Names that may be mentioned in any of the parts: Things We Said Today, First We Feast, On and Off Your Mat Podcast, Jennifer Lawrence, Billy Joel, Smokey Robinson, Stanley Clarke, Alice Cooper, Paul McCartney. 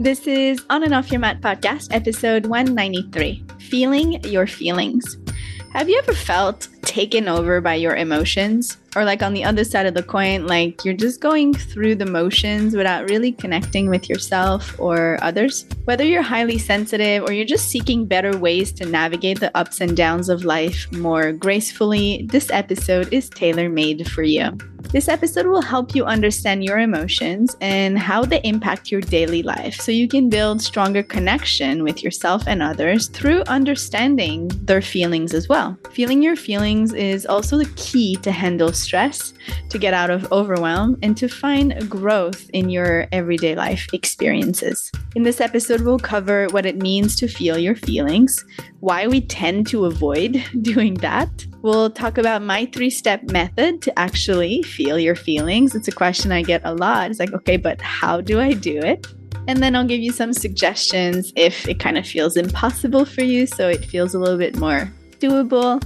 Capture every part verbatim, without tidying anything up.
This is On and Off Your Mat Podcast, episode one ninety-three, Feeling Your Feelings. Have you ever felt taken over by your emotions? Or like on the other side of the coin, like you're just going through the motions without really connecting with yourself or others? Whether you're highly sensitive or you're just seeking better ways to navigate the ups and downs of life more gracefully, this episode is tailor-made for you. This episode will help you understand your emotions and how they impact your daily life so you can build stronger connection with yourself and others through understanding their feelings as well. Feeling your feelings is also the key to handle stress, to get out of overwhelm, and to find growth in your everyday life experiences. In this episode, we'll cover what it means to feel your feelings, why we tend to avoid doing that. We'll talk about my three-step method to actually feel your feelings. It's a question I get a lot. It's like, okay, but how do I do it? And then I'll give you some suggestions if it kind of feels impossible for you, so it feels a little bit more doable.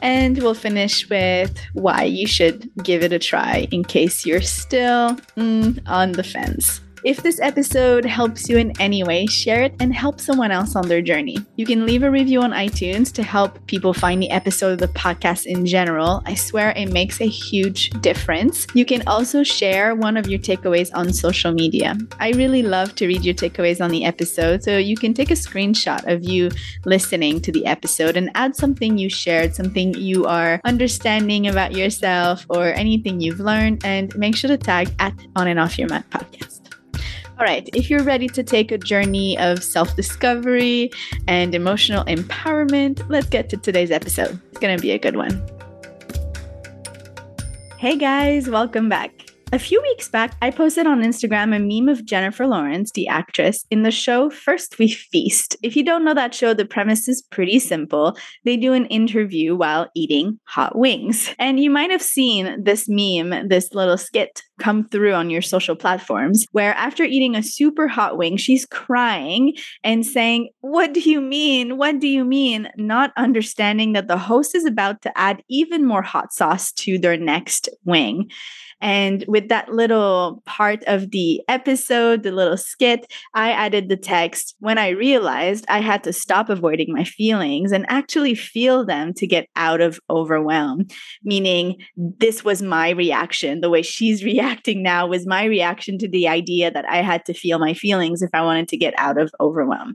And we'll finish with why you should give it a try in case you're still mm, on the fence. If this episode helps you in any way, share it and help someone else on their journey. You can leave a review on iTunes to help people find the episode of the podcast in general. I swear it makes a huge difference. You can also share one of your takeaways on social media. I really love to read your takeaways on the episode, so you can take a screenshot of you listening to the episode and add something you shared, something you are understanding about yourself or anything you've learned, and make sure to tag at On and Off Your Mat Podcast. All right, if you're ready to take a journey of self-discovery and emotional empowerment, let's get to today's episode. It's going to be a good one. Hey guys, welcome back. A few weeks back, I posted on Instagram a meme of Jennifer Lawrence, the actress, in the show First We Feast. If you don't know that show, the premise is pretty simple. They do an interview while eating hot wings. And you might have seen this meme, this little skit, come through on your social platforms, where after eating a super hot wing, she's crying and saying, "What do you mean? What do you mean?" Not understanding that the host is about to add even more hot sauce to their next wing. And with that little part of the episode, the little skit, I added the text, "When I realized I had to stop avoiding my feelings and actually feel them to get out of overwhelm," meaning this was my reaction. The way she's reacting now was my reaction to the idea that I had to feel my feelings if I wanted to get out of overwhelm.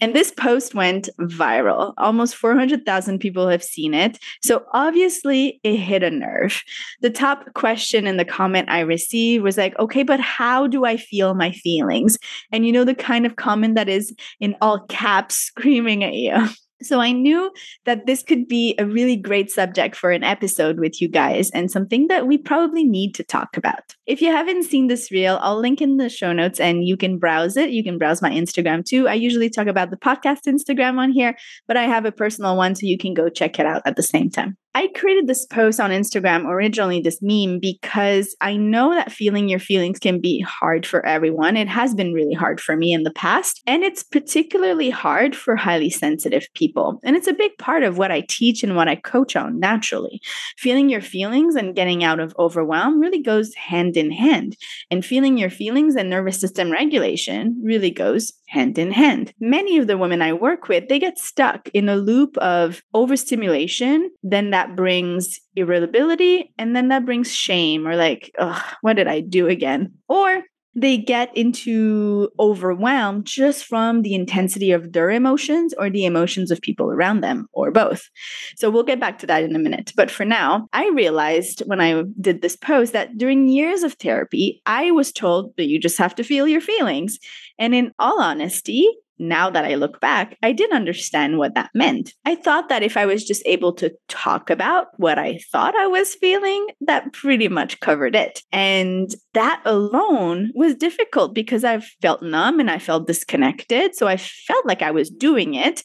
And this post went viral. Almost four hundred thousand people have seen it. So obviously it hit a nerve. The top question in the The comment I received was like, "Okay, but how do I feel my feelings?" And you know, the kind of comment that is in all caps screaming at you. So I knew that this could be a really great subject for an episode with you guys and something that we probably need to talk about. If you haven't seen this reel, I'll link in the show notes and you can browse it. You can browse my Instagram too. I usually talk about the podcast Instagram on here, but I have a personal one so you can go check it out at the same time. I created this post on Instagram, originally this meme, because I know that feeling your feelings can be hard for everyone. It has been really hard for me in the past, and it's particularly hard for highly sensitive people. And it's a big part of what I teach and what I coach on naturally. Feeling your feelings and getting out of overwhelm really goes hand in hand. And feeling your feelings and nervous system regulation really goes hand in hand. Many of the women I work with, they get stuck in a loop of overstimulation, then that That brings irritability, and then that brings shame, or like, oh, what did I do again? Or they get into overwhelm just from the intensity of their emotions or the emotions of people around them, or both. So we'll get back to that in a minute. But for now, I realized when I did this post that during years of therapy, I was told that you just have to feel your feelings. And in all honesty, now that I look back, I didn't understand what that meant. I thought that if I was just able to talk about what I thought I was feeling, that pretty much covered it. And that alone was difficult because I felt numb and I felt disconnected. So I felt like I was doing it,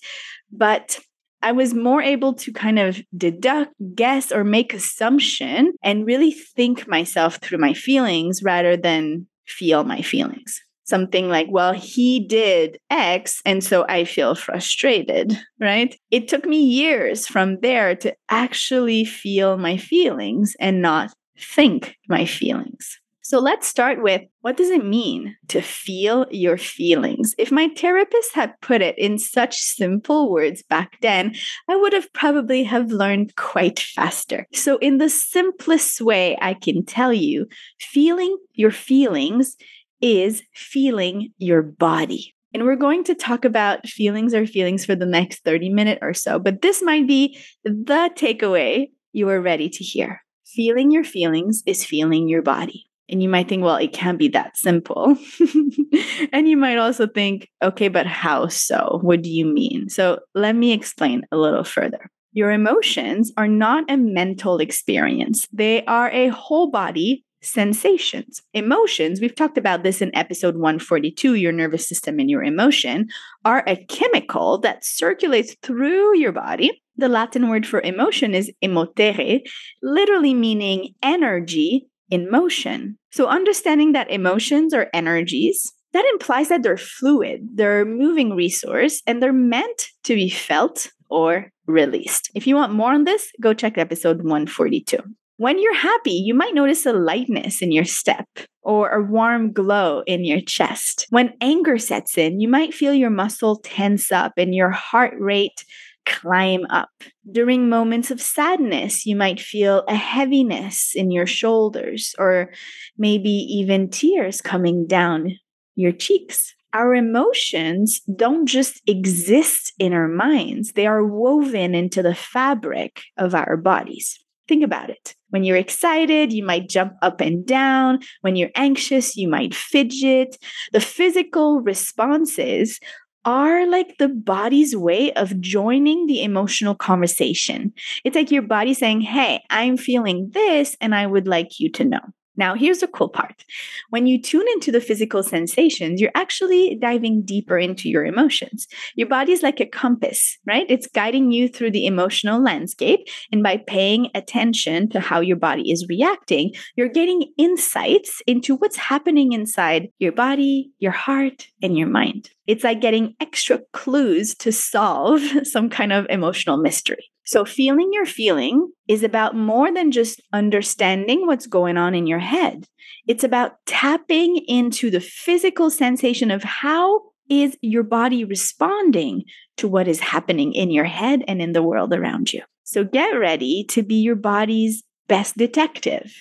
but I was more able to kind of deduct, guess, or make assumption and really think myself through my feelings rather than feel my feelings. Something like, well, he did X, and so I feel frustrated, right? It took me years from there to actually feel my feelings and not think my feelings. So let's start with, what does it mean to feel your feelings? If my therapist had put it in such simple words back then, I would have probably have learned quite faster. So in the simplest way I can tell you, feeling your feelings is feeling your body. And we're going to talk about feelings or feelings for the next thirty minutes or so, but this might be the takeaway you are ready to hear. Feeling your feelings is feeling your body. And you might think, well, it can't be that simple. And you might also think, okay, but how so? What do you mean? So let me explain a little further. Your emotions are not a mental experience. They are a whole body sensations. Emotions, we've talked about this in episode one forty-two, your nervous system and your emotion, are a chemical that circulates through your body. The Latin word for emotion is emotere, literally meaning energy in motion. So understanding that emotions are energies, that implies that they're fluid, they're a moving resource, and they're meant to be felt or released. If you want more on this, go check episode one forty-two. When you're happy, you might notice a lightness in your step or a warm glow in your chest. When anger sets in, you might feel your muscle tense up and your heart rate climb up. During moments of sadness, you might feel a heaviness in your shoulders or maybe even tears coming down your cheeks. Our emotions don't just exist in our minds. They are woven into the fabric of our bodies. Think about it. When you're excited, you might jump up and down. When you're anxious, you might fidget. The physical responses are like the body's way of joining the emotional conversation. It's like your body saying, hey, I'm feeling this and I would like you to know. Now, here's the cool part. When you tune into the physical sensations, you're actually diving deeper into your emotions. Your body is like a compass, right? It's guiding you through the emotional landscape. And by paying attention to how your body is reacting, you're getting insights into what's happening inside your body, your heart, and your mind. It's like getting extra clues to solve some kind of emotional mystery. So feeling your feeling is about more than just understanding what's going on in your head. It's about tapping into the physical sensation of how is your body responding to what is happening in your head and in the world around you. So get ready to be your body's best detective.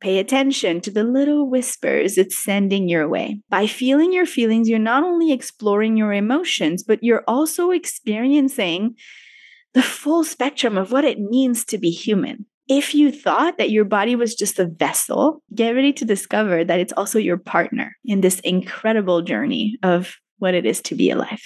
Pay attention to the little whispers it's sending your way. By feeling your feelings, you're not only exploring your emotions, but you're also experiencing the full spectrum of what it means to be human. If you thought that your body was just a vessel, get ready to discover that it's also your partner in this incredible journey of what it is to be alive.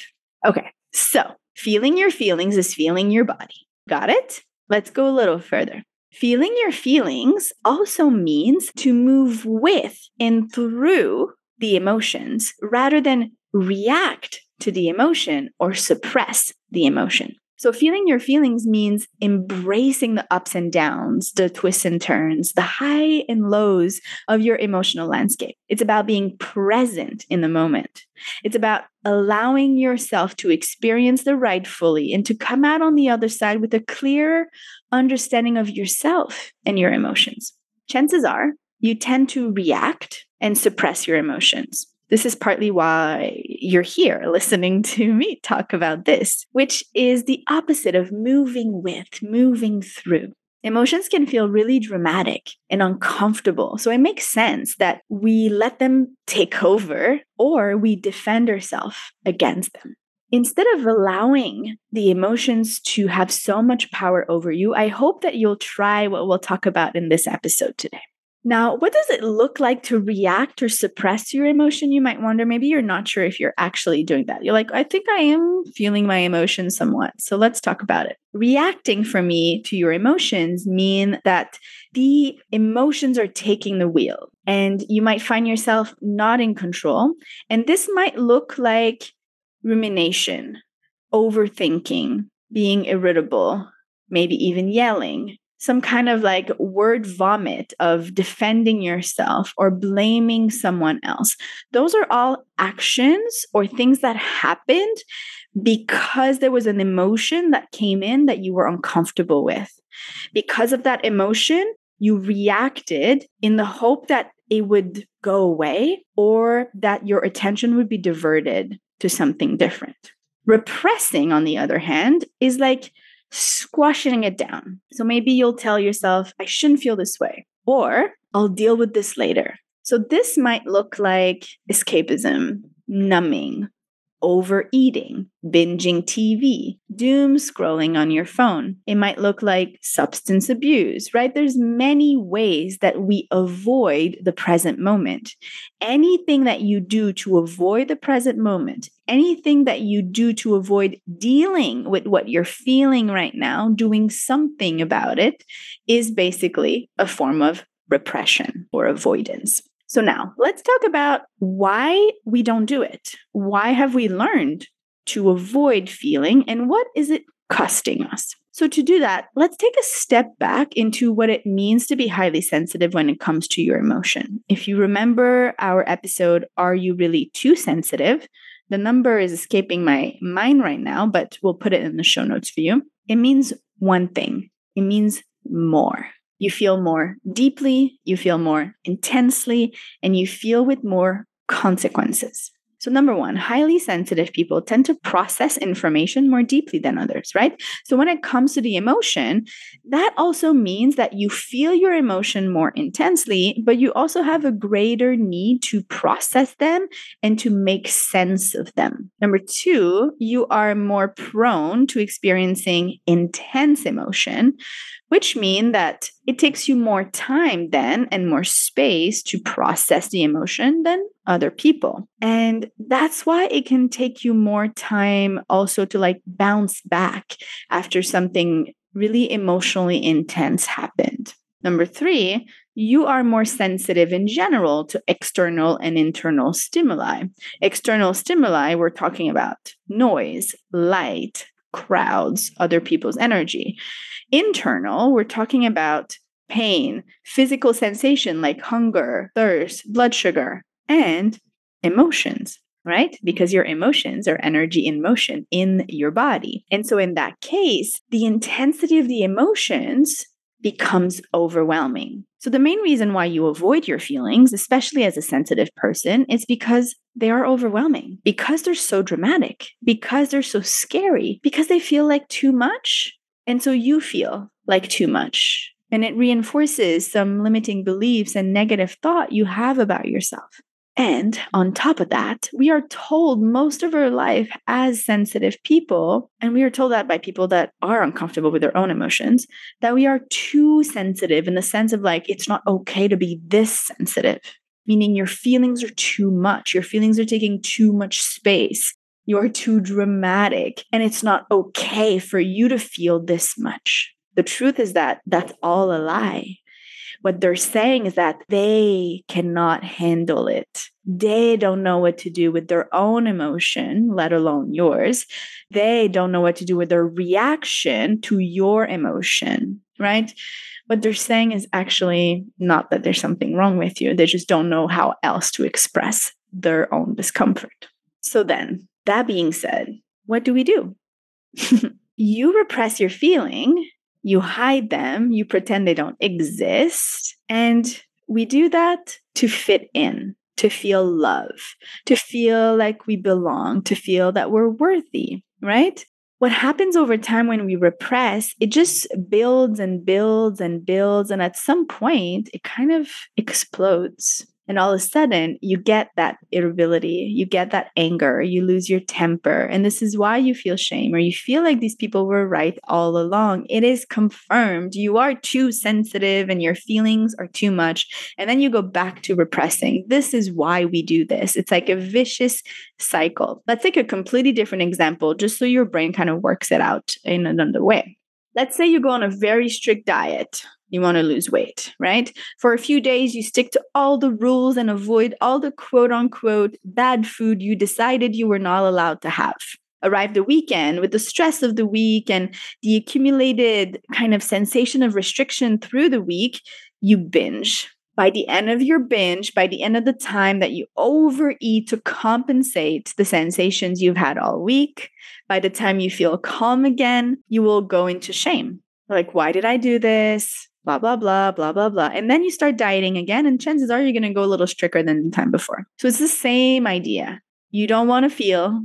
Okay, so feeling your feelings is feeling your body. Got it? Let's go a little further. Feeling your feelings also means to move with and through the emotions rather than react to the emotion or suppress the emotion. So feeling your feelings means embracing the ups and downs, the twists and turns, the high and lows of your emotional landscape. It's about being present in the moment. It's about allowing yourself to experience the ride fully and to come out on the other side with a clearer understanding of yourself and your emotions. Chances are you tend to react and suppress your emotions. This is partly why you're here listening to me talk about this, which is the opposite of moving with, moving through. Emotions can feel really dramatic and uncomfortable. So it makes sense that we let them take over or we defend ourselves against them. Instead of allowing the emotions to have so much power over you, I hope that you'll try what we'll talk about in this episode today. Now, what does it look like to react or suppress your emotion? You might wonder, maybe you're not sure if you're actually doing that. You're like, I think I am feeling my emotions somewhat. So let's talk about it. Reacting for me to your emotions mean that the emotions are taking the wheel and you might find yourself not in control. And this might look like rumination, overthinking, being irritable, maybe even yelling. Some kind of like word vomit of defending yourself or blaming someone else. Those are all actions or things that happened because there was an emotion that came in that you were uncomfortable with. Because of that emotion, you reacted in the hope that it would go away or that your attention would be diverted to something different. Repressing, on the other hand, is like squashing it down. So maybe you'll tell yourself, I shouldn't feel this way, or I'll deal with this later. So this might look like escapism, numbing, overeating, binging T V, doom scrolling on your phone. It might look like substance abuse, right? There's many ways that we avoid the present moment. Anything that you do to avoid the present moment, anything that you do to avoid dealing with what you're feeling right now, doing something about it, is basically a form of repression or avoidance. So now let's talk about why we don't do it. Why have we learned to avoid feeling, and what is it costing us? So to do that, let's take a step back into what it means to be highly sensitive when it comes to your emotion. If you remember our episode, Are You Really Too Sensitive? The number is escaping my mind right now, but we'll put it in the show notes for you. It means one thing. It means more. You feel more deeply, you feel more intensely, and you feel with more consequences. So number one, highly sensitive people tend to process information more deeply than others, right? So when it comes to the emotion, that also means that you feel your emotion more intensely, but you also have a greater need to process them and to make sense of them. Number two, you are more prone to experiencing intense emotion, which means that it takes you more time then and more space to process the emotion than other people. And that's why it can take you more time also to like bounce back after something really emotionally intense happened. Number three, you are more sensitive in general to external and internal stimuli. External stimuli, we're talking about noise, light, crowds, other people's energy. Internal, we're talking about pain, physical sensation like hunger, thirst, blood sugar, and emotions, right? Because your emotions are energy in motion in your body. And so in that case, the intensity of the emotions becomes overwhelming. So the main reason why you avoid your feelings, especially as a sensitive person, is because they are overwhelming, because they're so dramatic, because they're so scary, because they feel like too much. And so you feel like too much. And it reinforces some limiting beliefs and negative thought you have about yourself. And on top of that, we are told most of our life as sensitive people, and we are told that by people that are uncomfortable with their own emotions, that we are too sensitive in the sense of like, it's not okay to be this sensitive, meaning your feelings are too much. Your feelings are taking too much space. You're too dramatic, and it's not okay for you to feel this much. The truth is that that's all a lie. What they're saying is that they cannot handle it. They don't know what to do with their own emotion, let alone yours. They don't know what to do with their reaction to your emotion, right? What they're saying is actually not that there's something wrong with you. They just don't know how else to express their own discomfort. So then, that being said, what do we do? You repress your feeling, you hide them, you pretend they don't exist. And we do that to fit in, to feel love, to feel like we belong, to feel that we're worthy, right? What happens over time when we repress, it just builds and builds and builds. And at some point, it kind of explodes. And all of a sudden, you get that irritability, you get that anger, you lose your temper. And this is why you feel shame, or you feel like these people were right all along. It is confirmed. You are too sensitive and your feelings are too much. And then you go back to repressing. This is why we do this. It's like a vicious cycle. Let's take a completely different example, just so your brain kind of works it out in another way. Let's say you go on a very strict diet. You want to lose weight, right? For a few days, you stick to all the rules and avoid all the quote unquote bad food you decided you were not allowed to have. Arrive the weekend with the stress of the week and the accumulated kind of sensation of restriction through the week, you binge. By the end of your binge, by the end of the time that you overeat to compensate the sensations you've had all week, by the time you feel calm again, you will go into shame. Like, why did I do this? blah, blah, blah, blah, blah, blah. And then you start dieting again, and chances are you're going to go a little stricter than the time before. So it's the same idea. You don't want to feel,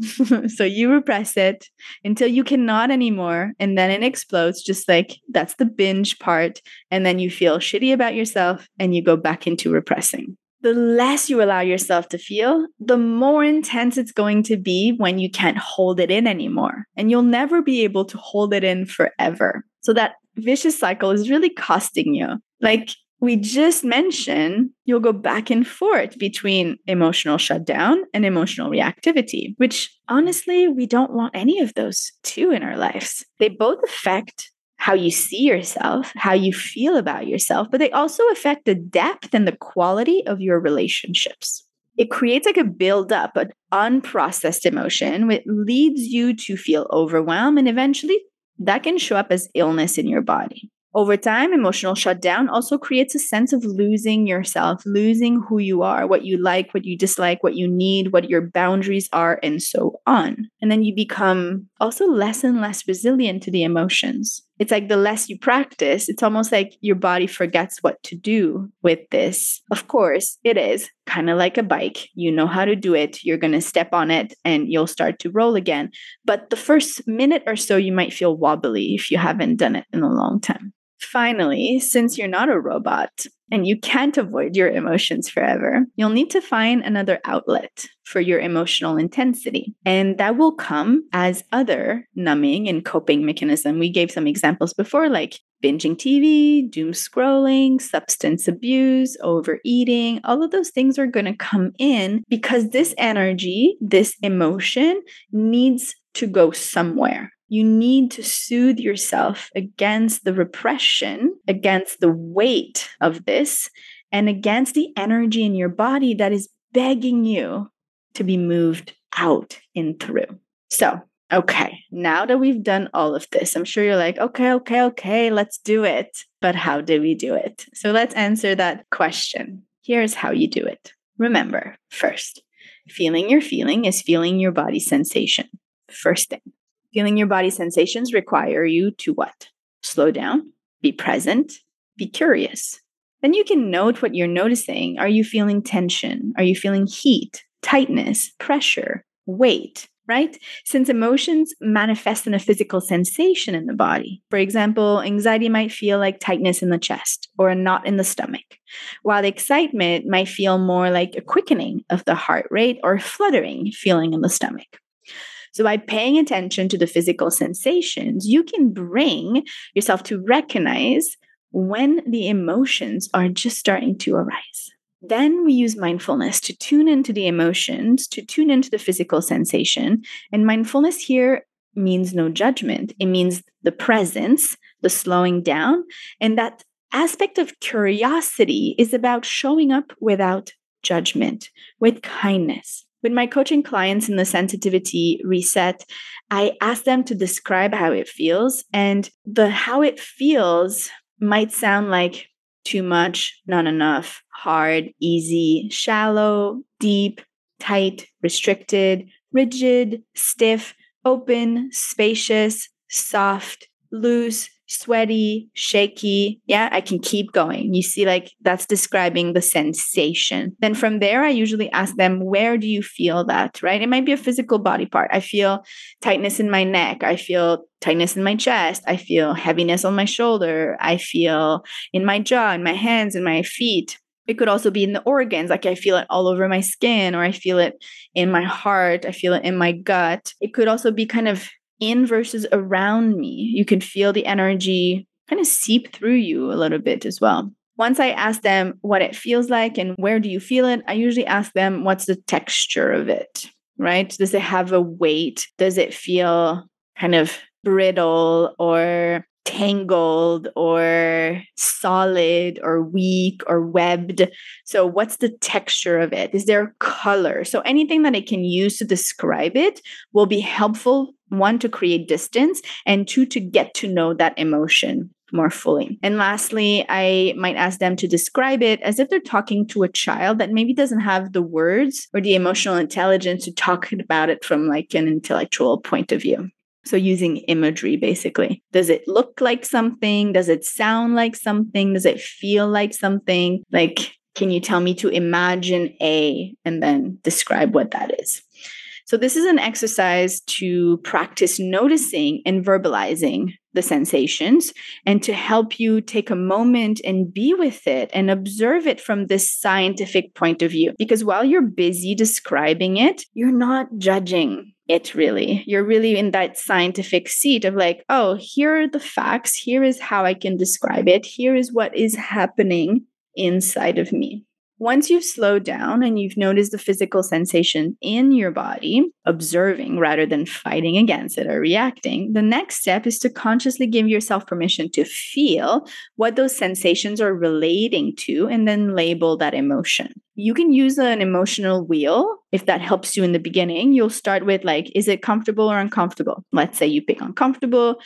so you repress it until you cannot anymore. And then it explodes, just like that's the binge part. And then you feel shitty about yourself and you go back into repressing. The less you allow yourself to feel, the more intense it's going to be when you can't hold it in anymore. And you'll never be able to hold it in forever. So that vicious cycle is really costing you. Like we just mentioned, you'll go back and forth between emotional shutdown and emotional reactivity, which honestly, we don't want any of those two in our lives. They both affect how you see yourself, how you feel about yourself, but they also affect the depth and the quality of your relationships. It creates like a buildup, an unprocessed emotion, which leads you to feel overwhelmed, and eventually that can show up as illness in your body. Over time, emotional shutdown also creates a sense of losing yourself, losing who you are, what you like, what you dislike, what you need, what your boundaries are, and so on. And then you become also less and less resilient to the emotions. It's like the less you practice, it's almost like your body forgets what to do with this. Of course, it is kind of like a bike. You know how to do it. You're going to step on it and you'll start to roll again. But the first minute or so, you might feel wobbly if you haven't done it in a long time. Finally, since you're not a robot and you can't avoid your emotions forever, you'll need to find another outlet for your emotional intensity. And that will come as other numbing and coping mechanism. We gave some examples before, like binging T V, doom scrolling, substance abuse, overeating. All of those things are going to come in because this energy, this emotion needs to go somewhere. You need to soothe yourself against the repression, against the weight of this, and against the energy in your body that is begging you to be moved out and through. So, okay, now that we've done all of this, I'm sure you're like, okay, okay, okay, let's do it. But how do we do it? So let's answer that question. Here's how you do it. Remember, first, feeling your feeling is feeling your body sensation. First thing. Feeling your body sensations require you to what? Slow down, be present, be curious. Then you can note what you're noticing. Are you feeling tension? Are you feeling heat, tightness, pressure, weight, right? Since emotions manifest in a physical sensation in the body. For example, anxiety might feel like tightness in the chest or a knot in the stomach, while excitement might feel more like a quickening of the heart rate or fluttering feeling in the stomach. So by paying attention to the physical sensations, you can bring yourself to recognize when the emotions are just starting to arise. Then we use mindfulness to tune into the emotions, to tune into the physical sensation. And mindfulness here means no judgment. It means the presence, the slowing down. And that aspect of curiosity is about showing up without judgment, with kindness. With my coaching clients in the sensitivity reset, I ask them to describe how it feels, and the how it feels might sound like too much, not enough, hard, easy, shallow, deep, tight, restricted, rigid, stiff, open, spacious, soft, loose, sweaty, shaky. Yeah, I can keep going. You see, like that's describing the sensation. Then from there, I usually ask them, where do you feel that, right? It might be a physical body part. I feel tightness in my neck. I feel tightness in my chest. I feel heaviness on my shoulder. I feel in my jaw, in my hands, in my feet. It could also be in the organs, like I feel it all over my skin, or I feel it in my heart. I feel it in my gut. It could also be kind of in versus around me. You can feel the energy kind of seep through you a little bit as well. Once I ask them what it feels like and where do you feel it, I usually ask them, what's the texture of it, right? Does it have a weight? Does it feel kind of brittle or tangled or solid or weak or webbed? So what's the texture of it? Is there color? So anything that I can use to describe it will be helpful, one, to create distance, and two, to get to know that emotion more fully. And lastly, I might ask them to describe it as if they're talking to a child that maybe doesn't have the words or the emotional intelligence to talk about it from like an intellectual point of view. So using imagery, basically. Does it look like something? Does it sound like something? Does it feel like something? Like, can you tell me to imagine A and then describe what that is? So this is an exercise to practice noticing and verbalizing the sensations and to help you take a moment and be with it and observe it from this scientific point of view. Because while you're busy describing it, you're not judging it really. You're really in that scientific seat of like, oh, here are the facts. Here is how I can describe it. Here is what is happening inside of me. Once you've slowed down and you've noticed the physical sensation in your body, observing rather than fighting against it or reacting, the next step is to consciously give yourself permission to feel what those sensations are relating to and then label that emotion. You can use an emotional wheel if that helps you in the beginning. You'll start with like, is it comfortable or uncomfortable? Let's say you pick uncomfortable.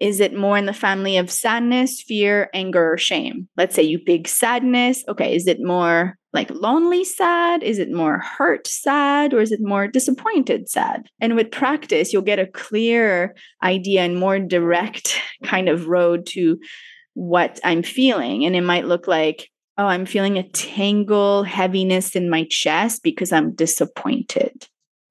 Is it more in the family of sadness, fear, anger, or shame? Let's say you pick sadness. Okay, is it more like lonely sad? Is it more hurt sad? Or is it more disappointed sad? And with practice, you'll get a clearer idea and more direct kind of road to what I'm feeling. And it might look like, oh, I'm feeling a tingle, heaviness in my chest because I'm disappointed.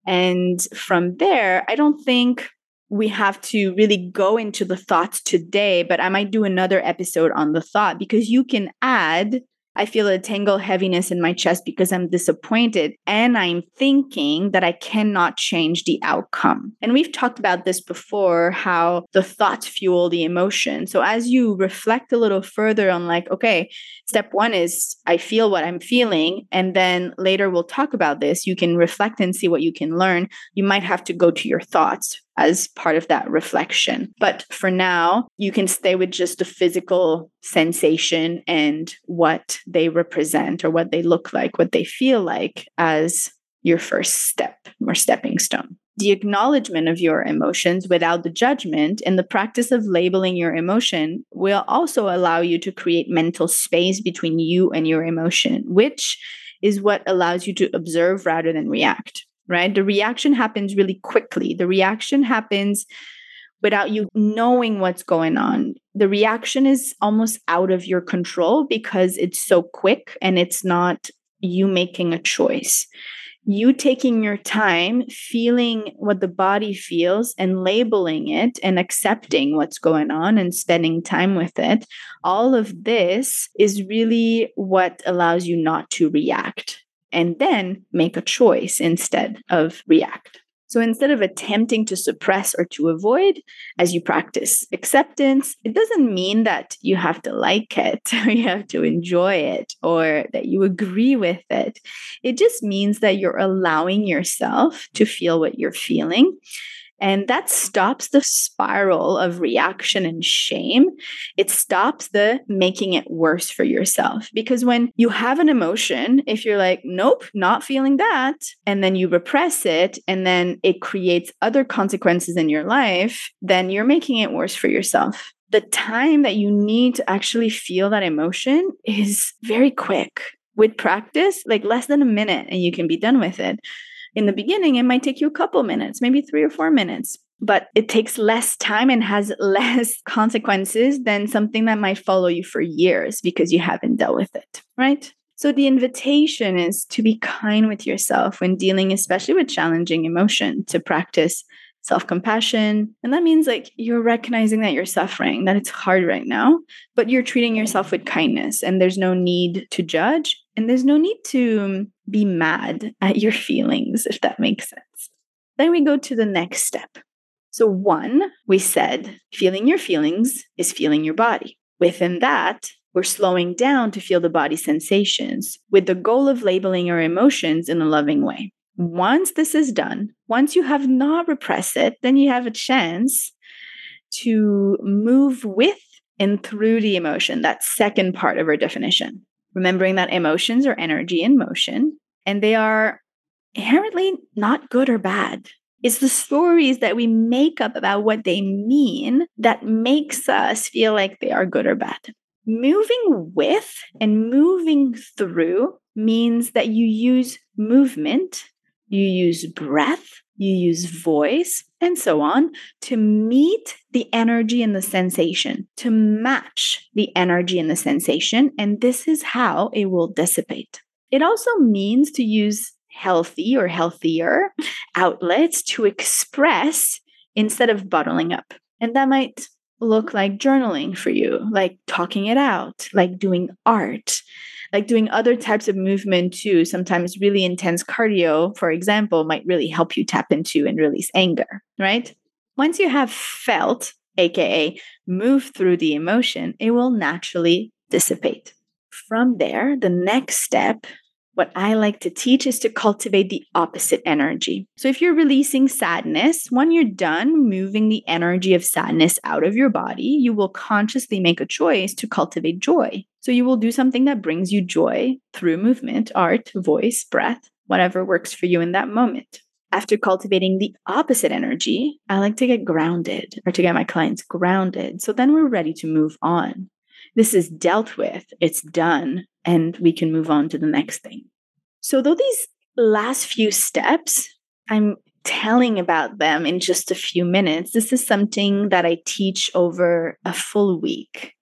And from there, I don't think we have to really go into the thoughts today, but I might do another episode on the thought because you can add, I feel a tingle heaviness in my chest because I'm disappointed and I'm thinking that I cannot change the outcome. And we've talked about this before, how the thoughts fuel the emotion. So as you reflect a little further on like, okay, step one is I feel what I'm feeling. And then later we'll talk about this. You can reflect and see what you can learn. You might have to go to your thoughts as part of that reflection. But for now, you can stay with just the physical sensation and what they represent or what they look like, what they feel like as your first step or stepping stone. The acknowledgement of your emotions without the judgment and the practice of labeling your emotion will also allow you to create mental space between you and your emotion, which is what allows you to observe rather than react. Right? The reaction happens really quickly. The reaction happens without you knowing what's going on. The reaction is almost out of your control because it's so quick and it's not you making a choice. You taking your time, feeling what the body feels and labeling it and accepting what's going on and spending time with it. All of this is really what allows you not to react. And then make a choice instead of react. So instead of attempting to suppress or to avoid, as you practice acceptance, it doesn't mean that you have to like it or you have to enjoy it or that you agree with it. It just means that you're allowing yourself to feel what you're feeling. And that stops the spiral of reaction and shame. It stops the making it worse for yourself. Because when you have an emotion, if you're like, nope, not feeling that, and then you repress it, and then it creates other consequences in your life, then you're making it worse for yourself. The time that you need to actually feel that emotion is very quick. With practice, like less than a minute, and you can be done with it. In the beginning, it might take you a couple minutes, maybe three or four minutes, but it takes less time and has less consequences than something that might follow you for years because you haven't dealt with it, right? So the invitation is to be kind with yourself when dealing, especially with challenging emotion, to practice self-compassion. And that means like you're recognizing that you're suffering, that it's hard right now, but you're treating yourself with kindness and there's no need to judge. And there's no need to be mad at your feelings, if that makes sense. Then we go to the next step. So one, we said, feeling your feelings is feeling your body. Within that, we're slowing down to feel the body sensations with the goal of labeling our emotions in a loving way. Once this is done, once you have not repressed it, then you have a chance to move with and through the emotion, that second part of our definition. Remembering that emotions are energy in motion, and they are inherently not good or bad. It's the stories that we make up about what they mean that makes us feel like they are good or bad. Moving with and moving through means that you use movement you use breath, you use voice, and so on to meet the energy and the sensation, to match the energy and the sensation. And this is how it will dissipate. It also means to use healthy or healthier outlets to express instead of bottling up. And that might look like journaling for you, like talking it out, like doing art, like doing other types of movement too. Sometimes really intense cardio, for example, might really help you tap into and release anger, right? Once you have felt, aka move through the emotion, it will naturally dissipate. From there, the next step, what I like to teach is to cultivate the opposite energy. So if you're releasing sadness, when you're done moving the energy of sadness out of your body, you will consciously make a choice to cultivate joy. So you will do something that brings you joy through movement, art, voice, breath, whatever works for you in that moment. After cultivating the opposite energy, I like to get grounded or to get my clients grounded. So then we're ready to move on. This is dealt with, it's done, and we can move on to the next thing. So though these last few steps, I'm telling about them in just a few minutes, this is something that I teach over a full week,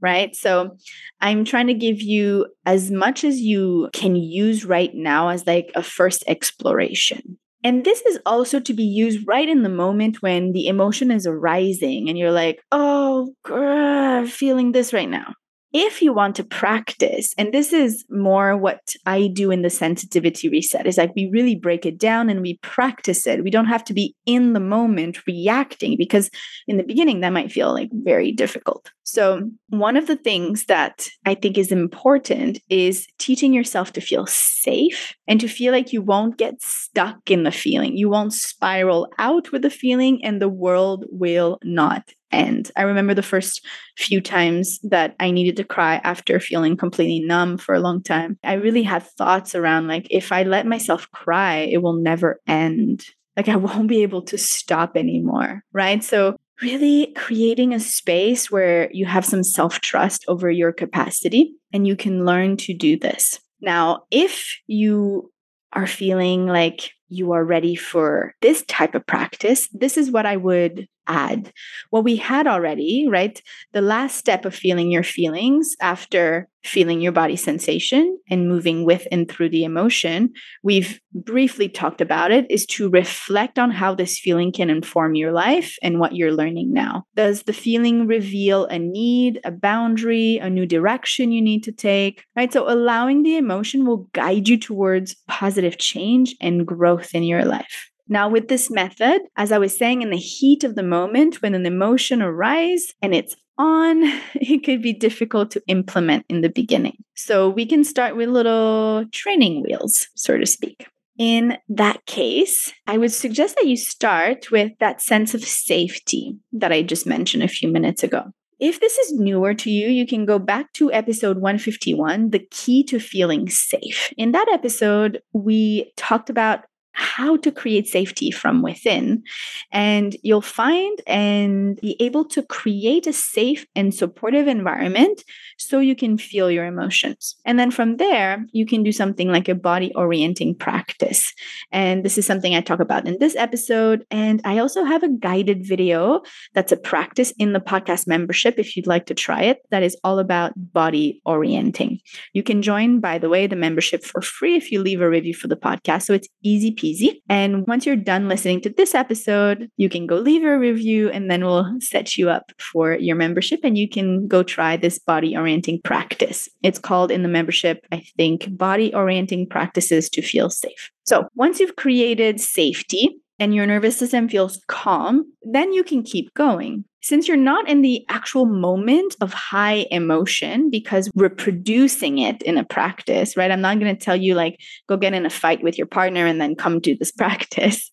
right? So I'm trying to give you as much as you can use right now as like a first exploration. And this is also to be used right in the moment when the emotion is arising and you're like, oh, grr, feeling this right now. If you want to practice, and this is more what I do in the sensitivity reset, is like we really break it down and we practice it. We don't have to be in the moment reacting because in the beginning that might feel like very difficult. So one of the things that I think is important is teaching yourself to feel safe and to feel like you won't get stuck in the feeling. You won't spiral out with the feeling and the world will not end. I remember the first few times that I needed to cry after feeling completely numb for a long time. I really had thoughts around like, if I let myself cry, it will never end. Like I won't be able to stop anymore, right? So really creating a space where you have some self-trust over your capacity and you can learn to do this. Now, if you are feeling like you are ready for this type of practice, this is what I would add. What we had already, right? The last step of feeling your feelings after feeling your body sensation and moving with and through the emotion, we've briefly talked about it, is to reflect on how this feeling can inform your life and what you're learning now. Does the feeling reveal a need, a boundary, a new direction you need to take, right? So allowing the emotion will guide you towards positive change and growth in your life. Now, with this method, as I was saying, in the heat of the moment, when an emotion arises and it's on, it could be difficult to implement in the beginning. So we can start with little training wheels, so to speak. In that case, I would suggest that you start with that sense of safety that I just mentioned a few minutes ago. If this is newer to you, you can go back to episode one fifty-one, the key to feeling safe. In that episode, we talked about how to create safety from within. And you'll find and be able to create a safe and supportive environment so you can feel your emotions. And then from there, you can do something like a body orienting practice. And this is something I talk about in this episode. And I also have a guided video that's a practice in the podcast membership, if you'd like to try it, that is all about body orienting. You can join, by the way, the membership for free if you leave a review for the podcast. So it's easy peasy. And once you're done listening to this episode, you can go leave a review and then we'll set you up for your membership and you can go try this body orienting practice. It's called in the membership, I think, Body Orienting Practices to Feel Safe. So once you've created safety and your nervous system feels calm, then you can keep going. Since you're not in the actual moment of high emotion because we're producing it in a practice, right? I'm not going to tell you like, go get in a fight with your partner and then come do this practice.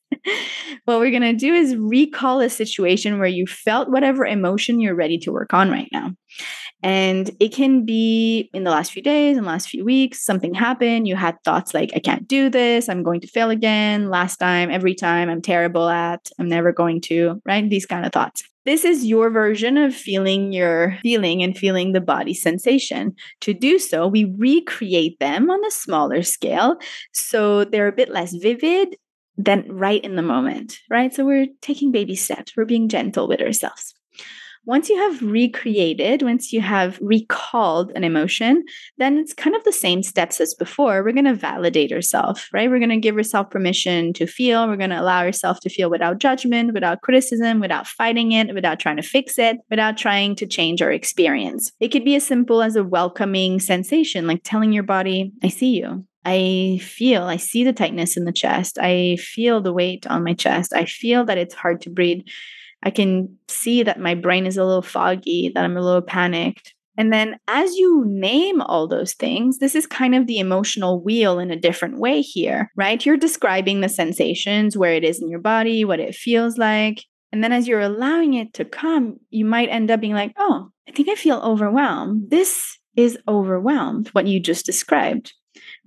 What we're going to do is recall a situation where you felt whatever emotion you're ready to work on right now. And it can be in the last few days, in the last few weeks, something happened. You had thoughts like, I can't do this. I'm going to fail again. Last time, every time, I'm terrible at, I'm never going to, right? These kind of thoughts. This is your version of feeling your feeling and feeling the body sensation. To do so, we recreate them on a smaller scale so they're a bit less vivid than right in the moment, right? So we're taking baby steps. We're being gentle with ourselves. Once you have recreated, once you have recalled an emotion, then it's kind of the same steps as before. We're going to validate ourselves, right? We're going to give ourselves permission to feel. We're going to allow ourselves to feel without judgment, without criticism, without fighting it, without trying to fix it, without trying to change our experience. It could be as simple as a welcoming sensation, like telling your body, I see you. I feel, I see the tightness in the chest. I feel the weight on my chest. I feel that it's hard to breathe. I can see that my brain is a little foggy, that I'm a little panicked. And then as you name all those things, this is kind of the emotional wheel in a different way here, right? You're describing the sensations, where it is in your body, what it feels like. And then as you're allowing it to come, you might end up being like, oh, I think I feel overwhelmed. This is overwhelmed, what you just described.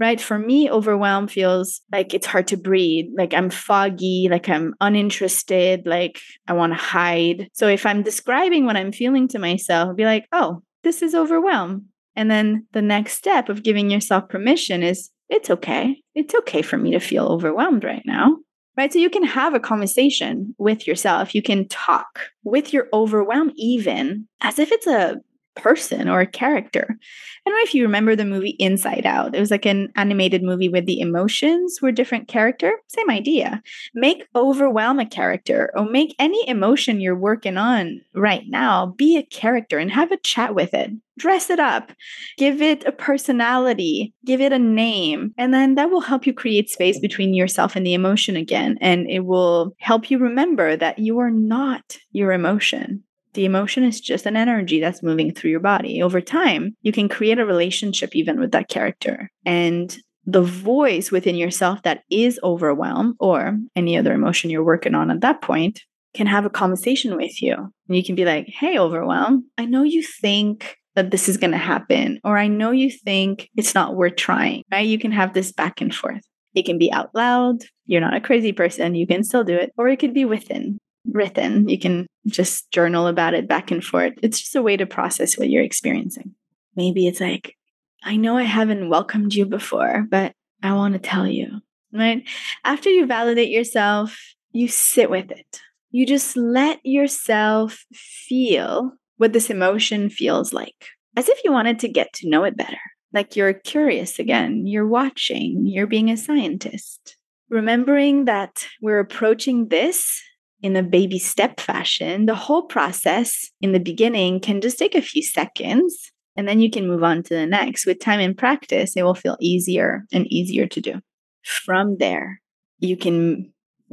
Right? For me, overwhelm feels like it's hard to breathe, like I'm foggy, like I'm uninterested, like I want to hide. So if I'm describing what I'm feeling to myself, I'll be like, oh, this is overwhelm. And then the next step of giving yourself permission is, it's okay. It's okay for me to feel overwhelmed right now. Right? So you can have a conversation with yourself. You can talk with your overwhelm, even as if it's a person or a character. I don't know if you remember the movie Inside Out. It was like an animated movie where the emotions were different character. Same idea. Make overwhelm a character, or make any emotion you're working on right now be a character and have a chat with it. Dress it up, give it a personality, give it a name, and then that will help you create space between yourself and the emotion again. And it will help you remember that you are not your emotion. The emotion is just an energy that's moving through your body. Over time, you can create a relationship even with that character. And the voice within yourself that is overwhelmed, or any other emotion you're working on at that point, can have a conversation with you. And you can be like, hey, overwhelm, I know you think that this is going to happen, or I know you think it's not worth trying, right? You can have this back and forth. It can be out loud. You're not a crazy person. You can still do it. Or it could be within. written. You can just journal about it back and forth. It's just a way to process what you're experiencing. Maybe it's like, I know I haven't welcomed you before, but I want to tell you, right? After you validate yourself, you sit with it. You just let yourself feel what this emotion feels like, as if you wanted to get to know it better. Like you're curious again, you're watching, you're being a scientist. Remembering that we're approaching this in a baby step fashion, the whole process in the beginning can just take a few seconds, and then you can move on to the next. With time and practice, it will feel easier and easier to do. From there, you can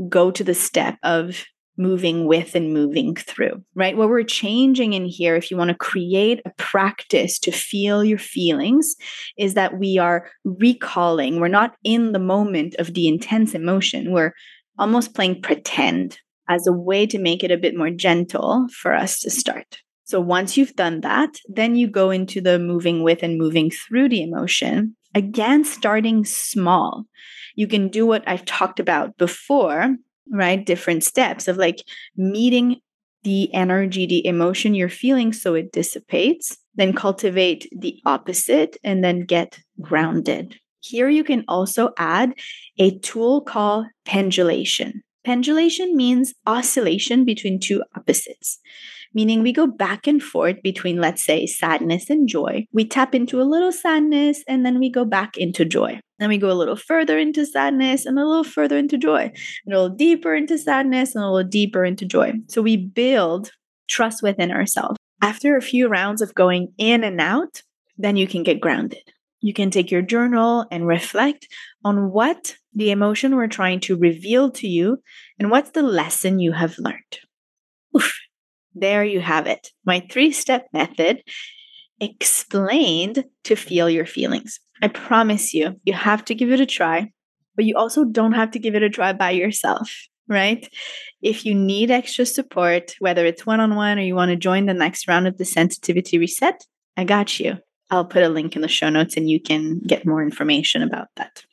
go to the step of moving with and moving through, right? What we're changing in here, if you want to create a practice to feel your feelings, is that we are recalling. We're not in the moment of the intense emotion. We're almost playing pretend, as a way to make it a bit more gentle for us to start. So once you've done that, then you go into the moving with and moving through the emotion. Again, starting small. You can do what I've talked about before, right? Different steps of like meeting the energy, the emotion you're feeling so it dissipates, then cultivate the opposite, and then get grounded. Here you can also add a tool called pendulation. Pendulation means oscillation between two opposites, meaning we go back and forth between, let's say, sadness and joy. We tap into a little sadness and then we go back into joy. Then we go a little further into sadness and a little further into joy, a little deeper into sadness and a little deeper into joy. So we build trust within ourselves. After a few rounds of going in and out, then you can get grounded. You can take your journal and reflect on what the emotion we're trying to reveal to you and what's the lesson you have learned. Oof, there you have it. My three-step method explained to feel your feelings. I promise you, you have to give it a try, but you also don't have to give it a try by yourself, right? If you need extra support, whether it's one-on-one or you want to join the next round of the sensitivity reset, I got you. I'll put a link in the show notes and you can get more information about that.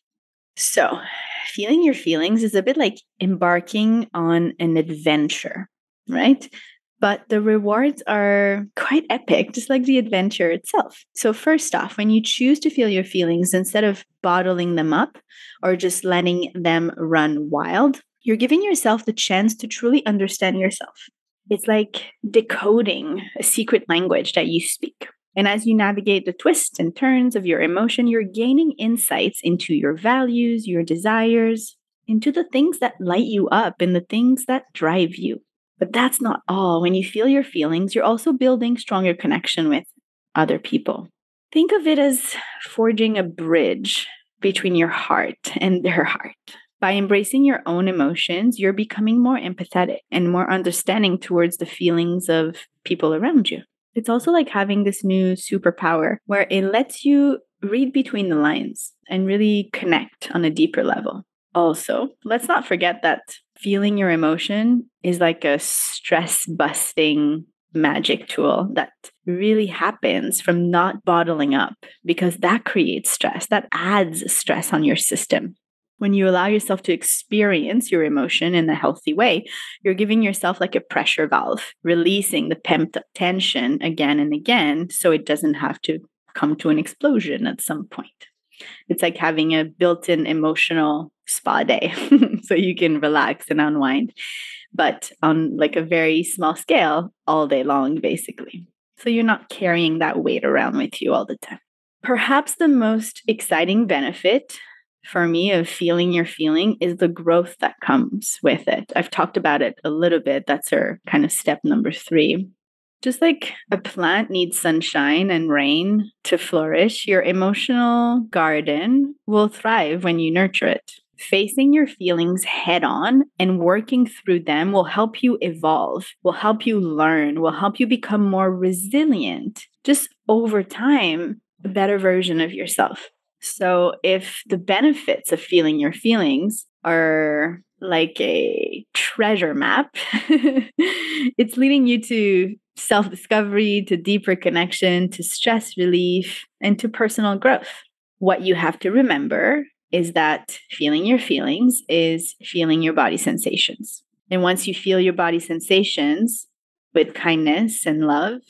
So, feeling your feelings is a bit like embarking on an adventure, right? but the rewards are quite epic, just like the adventure itself. So first off, when you choose to feel your feelings, instead of bottling them up or just letting them run wild, you're giving yourself the chance to truly understand yourself. It's like decoding a secret language that you speak. And as you navigate the twists and turns of your emotion, you're gaining insights into your values, your desires, into the things that light you up and the things that drive you. But that's not all. When you feel your feelings, you're also building stronger connection with other people. Think of it as forging a bridge between your heart and their heart. By embracing your own emotions, you're becoming more empathetic and more understanding towards the feelings of people around you. It's also like having this new superpower where it lets you read between the lines and really connect on a deeper level. Also, let's not forget that feeling your emotion is like a stress-busting magic tool that really happens from not bottling up, because that creates stress, that adds stress on your system. When you allow yourself to experience your emotion in a healthy way, you're giving yourself like a pressure valve, releasing the pent up tension again and again so it doesn't have to come to an explosion at some point. It's like having a built-in emotional spa day so you can relax and unwind, but on like a very small scale all day long, basically. So you're not carrying that weight around with you all the time. Perhaps the most exciting benefit for me of feeling your feeling is the growth that comes with it. I've talked about it a little bit. That's our kind of step number three. Just like a plant needs sunshine and rain to flourish, your emotional garden will thrive when you nurture it. Facing your feelings head on and working through them will help you evolve, will help you learn, will help you become more resilient. Just over time, a better version of yourself. So if the benefits of feeling your feelings are like a treasure map, it's leading you to self-discovery, to deeper connection, to stress relief, and to personal growth. What you have to remember is that feeling your feelings is feeling your body sensations. And once you feel your body sensations with kindness and love,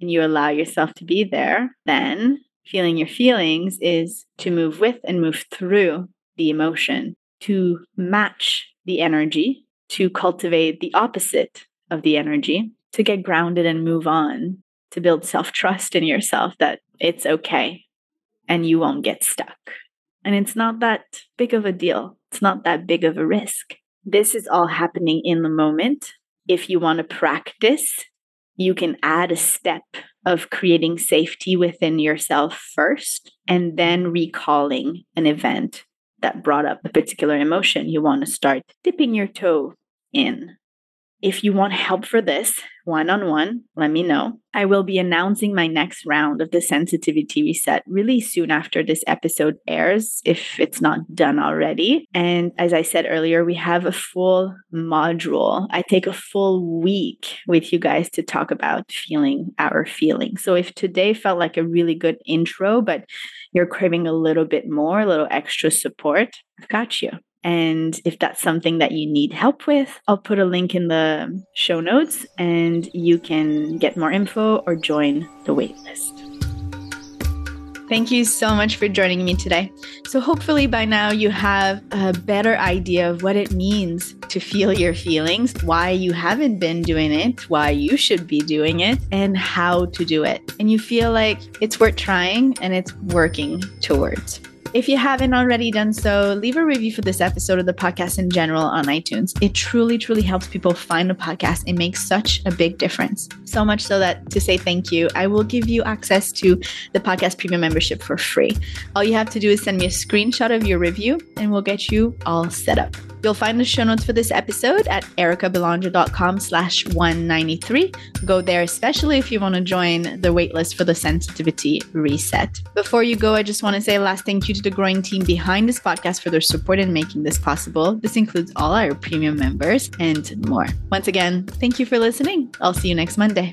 and you allow yourself to be there, then feeling your feelings is to move with and move through the emotion, to match the energy, to cultivate the opposite of the energy, to get grounded and move on, to build self-trust in yourself that it's okay and you won't get stuck. And it's not that big of a deal. It's not that big of a risk. This is all happening in the moment. If you want to practice, you can add a step of creating safety within yourself first, and then recalling an event that brought up a particular emotion you want to start dipping your toe in. If you want help for this one-on-one, let me know. I will be announcing my next round of the sensitivity reset really soon after this episode airs, if it's not done already. And as I said earlier, we have a full module. I take a full week with you guys to talk about feeling our feelings. So if today felt like a really good intro, but you're craving a little bit more, a little extra support, I've got you. And if that's something that you need help with, I'll put a link in the show notes and you can get more info or join the waitlist. Thank you so much for joining me today. So hopefully by now you have a better idea of what it means to feel your feelings, why you haven't been doing it, why you should be doing it, and how to do it. And you feel like it's worth trying and it's working towards. If you haven't already done so, leave a review for this episode of the podcast in general on iTunes. It truly, truly helps people find the podcast and makes such a big difference. So much so that to say thank you, I will give you access to the podcast premium membership for free. All you have to do is send me a screenshot of your review and we'll get you all set up. You'll find the show notes for this episode at erikabelanger.com slash 193. Go there, especially if you want to join the waitlist for the sensitivity reset. Before you go, I just want to say a last thank you to the growing team behind this podcast for their support in making this possible. This includes all our premium members and more. Once again, thank you for listening. I'll see you next Monday.